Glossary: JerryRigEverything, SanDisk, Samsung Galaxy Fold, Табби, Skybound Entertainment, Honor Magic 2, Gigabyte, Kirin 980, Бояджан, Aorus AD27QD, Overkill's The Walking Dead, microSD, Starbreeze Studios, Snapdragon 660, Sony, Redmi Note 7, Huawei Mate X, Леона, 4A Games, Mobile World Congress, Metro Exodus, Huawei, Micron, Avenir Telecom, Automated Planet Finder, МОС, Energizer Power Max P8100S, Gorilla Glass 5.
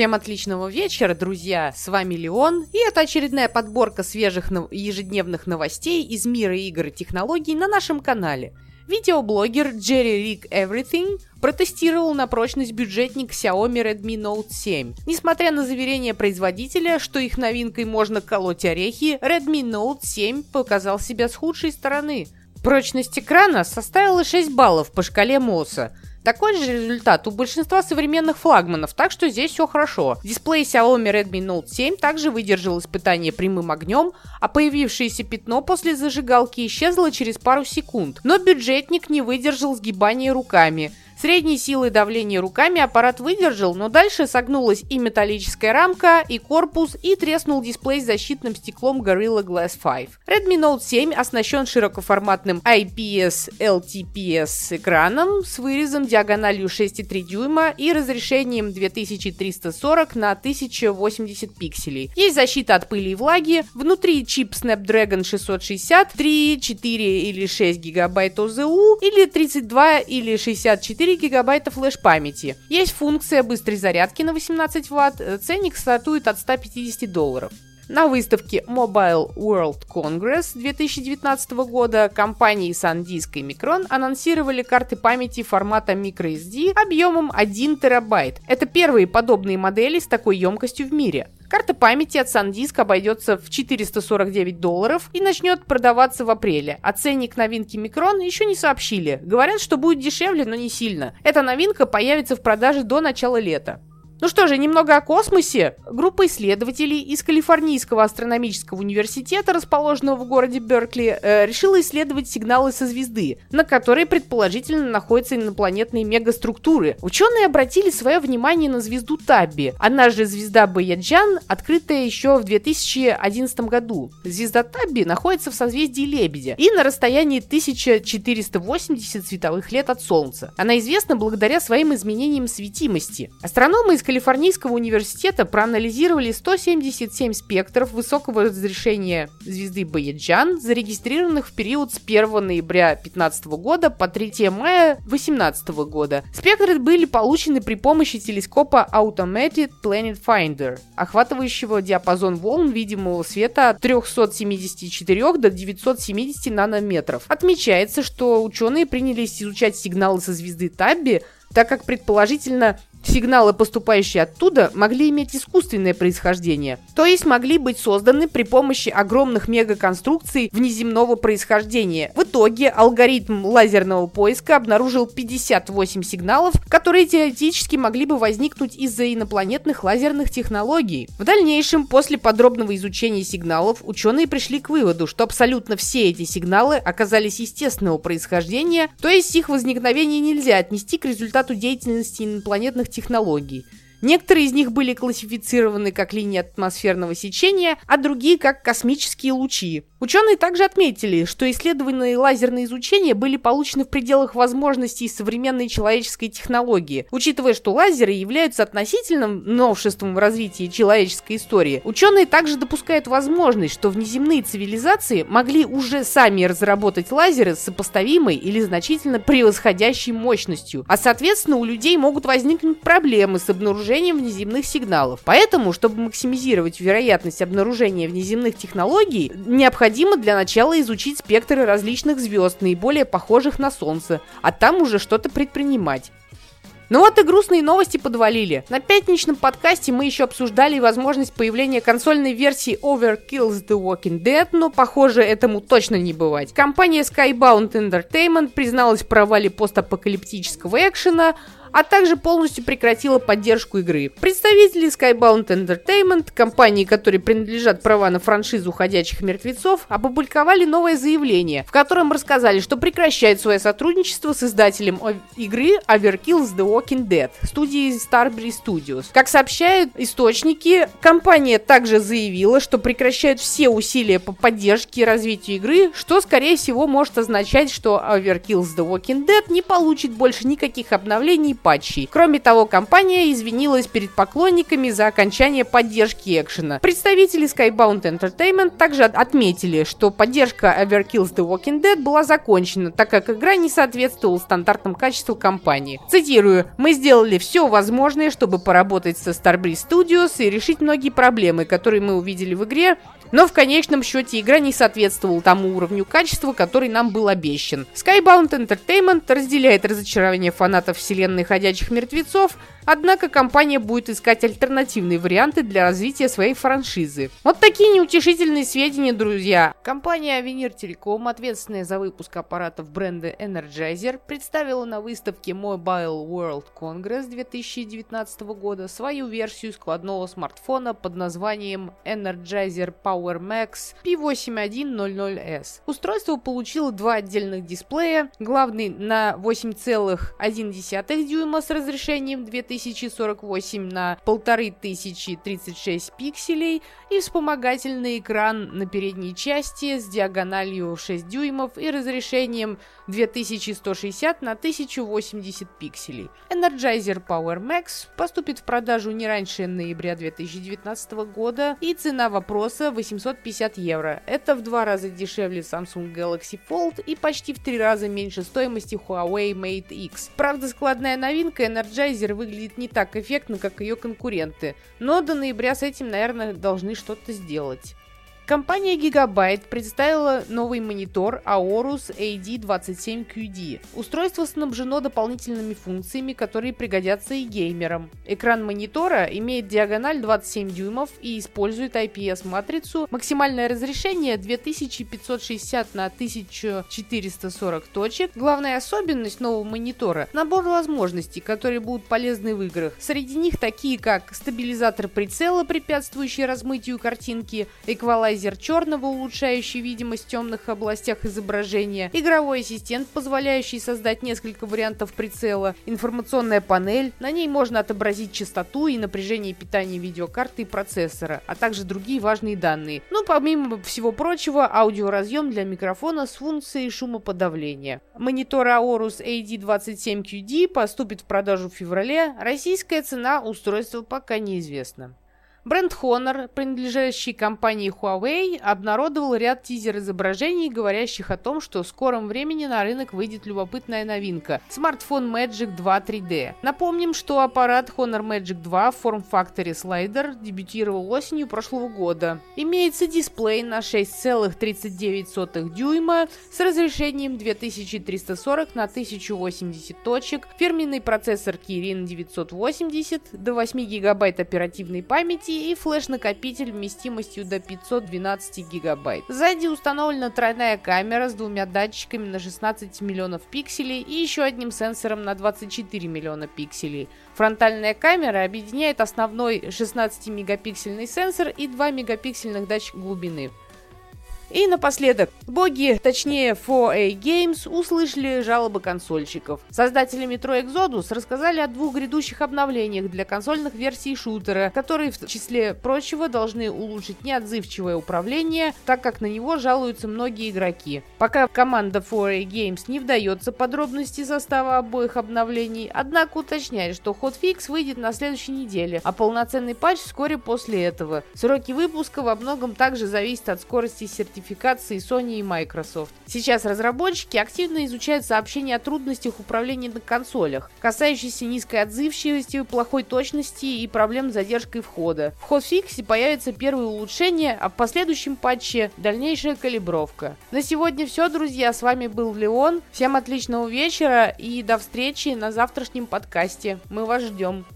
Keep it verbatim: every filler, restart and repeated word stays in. Всем отличного вечера, друзья, с вами Леон, и это очередная подборка свежих нов- ежедневных новостей из мира игр и технологий на нашем канале. Видеоблогер JerryRigEverything протестировал на прочность бюджетник Xiaomi Redmi Note семь. Несмотря на заверение производителя, что их новинкой можно колоть орехи, Redmi Note семь показал себя с худшей стороны. Прочность экрана составила шесть баллов по шкале МОСа. Такой же результат у большинства современных флагманов, так что здесь все хорошо. Дисплей Xiaomi Redmi Note семь также выдержал испытание прямым огнем, а появившееся пятно после зажигалки исчезло через пару секунд. Но бюджетник не выдержал сгибания руками. Средней силой давления руками аппарат выдержал, но дальше согнулась и металлическая рамка, и корпус, и треснул дисплей с защитным стеклом Gorilla Glass пять. Redmi Note семь оснащен широкоформатным ай пи эс эл ти пи эс экраном с вырезом диагональю шесть целых три десятых дюйма и разрешением две тысячи триста сорок на тысяча восемьдесят пикселей. Есть защита от пыли и влаги, внутри чип Snapdragon шестьсот шестьдесят, три, четыре или шесть гигабайт ОЗУ или тридцать два или шестьдесят четыре гигабайта флеш-памяти. Есть функция быстрой зарядки на восемнадцать ватт, ценник стартует от сто пятьдесят долларов. На выставке Mobile World Congress две тысячи девятнадцатого года компании SanDisk и Micron анонсировали карты памяти формата microSD объемом один терабайт. Это первые подобные модели с такой емкостью в мире. Карта памяти от SanDisk обойдется в четыреста сорок девять долларов и начнет продаваться в апреле. А ценник новинки Micron еще не сообщили. Говорят, что будет дешевле, но не сильно. Эта новинка появится в продаже до начала лета. Ну что же, немного о космосе. Группа исследователей из Калифорнийского астрономического университета, расположенного в городе Беркли, э, решила исследовать сигналы со звезды, на которой предположительно находятся инопланетные мегаструктуры. Ученые обратили свое внимание на звезду Табби, она же звезда Бояджан, открытая еще в две тысячи одиннадцатом году. Звезда Табби находится в созвездии Лебедя и на расстоянии тысяча четыреста восемьдесят световых лет от Солнца. Она известна благодаря своим изменениям светимости. Астрономы из Калифорнийского университета проанализировали сто семьдесят семь спектров высокого разрешения звезды Бояджан, зарегистрированных в период с первого ноября две тысячи пятнадцатого года по третьего мая две тысячи восемнадцатого года. Спектры были получены при помощи телескопа Automated Planet Finder, охватывающего диапазон волн видимого света от трёхсот семидесяти четырёх до девятисот семидесяти нанометров. Отмечается, что ученые принялись изучать сигналы со звезды Табби, так как предположительно сигналы, поступающие оттуда, могли иметь искусственное происхождение, то есть могли быть созданы при помощи огромных мегаконструкций внеземного происхождения. В итоге алгоритм лазерного поиска обнаружил пятьдесят восемь сигналов, которые теоретически могли бы возникнуть из-за инопланетных лазерных технологий. В дальнейшем, после подробного изучения сигналов, ученые пришли к выводу, что абсолютно все эти сигналы оказались естественного происхождения, то есть их возникновение нельзя отнести к результату деятельности инопланетных технологий. Некоторые из них были классифицированы как линии атмосферного сечения, а другие как космические лучи. Ученые также отметили, что исследованные лазерные изучения были получены в пределах возможностей современной человеческой технологии. Учитывая, что лазеры являются относительным новшеством в развитии человеческой истории, ученые также допускают возможность, что внеземные цивилизации могли уже сами разработать лазеры с сопоставимой или значительно превосходящей мощностью, а соответственно у людей могут возникнуть проблемы с обнаружением внеземных сигналов. Поэтому, чтобы максимизировать вероятность обнаружения внеземных технологий, необходимо для начала изучить спектры различных звезд, наиболее похожих на Солнце, а там уже что-то предпринимать. Ну вот и грустные новости подвалили. На пятничном подкасте мы еще обсуждали возможность появления консольной версии Overkill's The Walking Dead, но, похоже, этому точно не бывать. Компания Skybound Entertainment призналась в провале постапокалиптического экшена, а также полностью прекратила поддержку игры. Представители Skybound Entertainment, компании, которой принадлежат права на франшизу «Ходячих мертвецов», опубликовали новое заявление, в котором рассказали, что прекращают свое сотрудничество с издателем игры Overkill's The Walking Dead, студией Starbreeze Studios. Как сообщают источники, компания также заявила, что прекращают все усилия по поддержке и развитию игры, что, скорее всего, может означать, что Overkill's The Walking Dead не получит больше никаких обновлений патчей. Кроме того, компания извинилась перед поклонниками за окончание поддержки экшена. Представители Skybound Entertainment также отметили, что поддержка Overkill's The Walking Dead была закончена, так как игра не соответствовала стандартам качеству компании. Цитирую: «Мы сделали все возможное, чтобы поработать со Starbreeze Studios и решить многие проблемы, которые мы увидели в игре, но в конечном счете игра не соответствовала тому уровню качества, который нам был обещан». Skybound Entertainment разделяет разочарование фанатов вселенной «Ходячих мертвецов», однако компания будет искать альтернативные варианты для развития своей франшизы. Вот такие неутешительные сведения, друзья. Компания Avenir Telecom, ответственная за выпуск аппаратов бренда Energizer, представила на выставке Mobile World Congress две тысячи девятнадцатого года свою версию складного смартфона под названием Energizer Power Max пи восемь тысяч сто эс. Устройство получило два отдельных дисплея, главный на восемь целых одна десятая дюйма с разрешением две тысячи сорок восемь на тысяча тридцать шесть пикселей и вспомогательный экран на передней части с диагональю шесть дюймов и разрешением две тысячи сто шестьдесят на тысячу восемьдесят пикселей. Energizer Power Max поступит в продажу не раньше ноября две тысячи девятнадцатого года, и цена вопроса восемьсот пятьдесят евро. Это в два раза дешевле Samsung Galaxy Fold и почти в три раза меньше стоимости Huawei Mate X. Правда, складная новинка Energizer выглядит не так эффектно, как ее конкуренты, но до ноября с этим, наверное, должны что-то сделать. Компания Gigabyte представила новый монитор Aorus эй ди двадцать семь кью ди. Устройство снабжено дополнительными функциями, которые пригодятся и геймерам. Экран монитора имеет диагональ двадцать семь дюймов и использует ай пи эс-матрицу. Максимальное разрешение две тысячи пятьсот шестьдесят на тысячу четыреста сорок точек. Главная особенность нового монитора – набор возможностей, которые будут полезны в играх. Среди них такие, как стабилизатор прицела, препятствующий размытию картинки, эквалайзер черного, улучшающий видимость в темных областях изображения, игровой ассистент, позволяющий создать несколько вариантов прицела, информационная панель, на ней можно отобразить частоту и напряжение питания видеокарты и процессора, а также другие важные данные. Ну, помимо всего прочего, аудиоразъем для микрофона с функцией шумоподавления. Монитор Aorus эй ди двадцать семь кью ди поступит в продажу в феврале, российская цена устройства пока неизвестна. Бренд Honor, принадлежащий компании Huawei, обнародовал ряд тизер-изображений, говорящих о том, что в скором времени на рынок выйдет любопытная новинка – смартфон Magic два три дэ. Напомним, что аппарат Honor Magic два в форм-факторе слайдер дебютировал осенью прошлого года. Имеется дисплей на шесть целых тридцать девять сотых дюйма с разрешением две тысячи триста сорок на тысячу восемьдесят точек, фирменный процессор Kirin девятьсот восемьдесят, до восьми гигабайт оперативной памяти и флеш-накопитель вместимостью до пятьсот двенадцать гигабайт. Сзади установлена тройная камера с двумя датчиками на шестнадцать миллионов пикселей и еще одним сенсором на двадцать четыре миллиона пикселей. Фронтальная камера объединяет основной шестнадцатимегапиксельный сенсор и два мегапиксельных датчика глубины. И напоследок, боги, точнее фор эй Games, услышали жалобы консольщиков. Создатели Metro Exodus рассказали о двух грядущих обновлениях для консольных версий шутера, которые, в числе прочего, должны улучшить неотзывчивое управление, так как на него жалуются многие игроки. Пока команда фор эй Games не вдается в подробности состава обоих обновлений, однако уточняет, что хотфикс выйдет на следующей неделе, а полноценный патч вскоре после этого. Сроки выпуска во многом также зависят от скорости сертификации Sony и Microsoft. Сейчас разработчики активно изучают сообщения о трудностях управления на консолях, касающиеся низкой отзывчивости, плохой точности и проблем с задержкой входа. В хотфиксе появятся первые улучшения, а в последующем патче дальнейшая калибровка. На сегодня все, друзья, с вами был Леон, всем отличного вечера и до встречи на завтрашнем подкасте, мы вас ждем.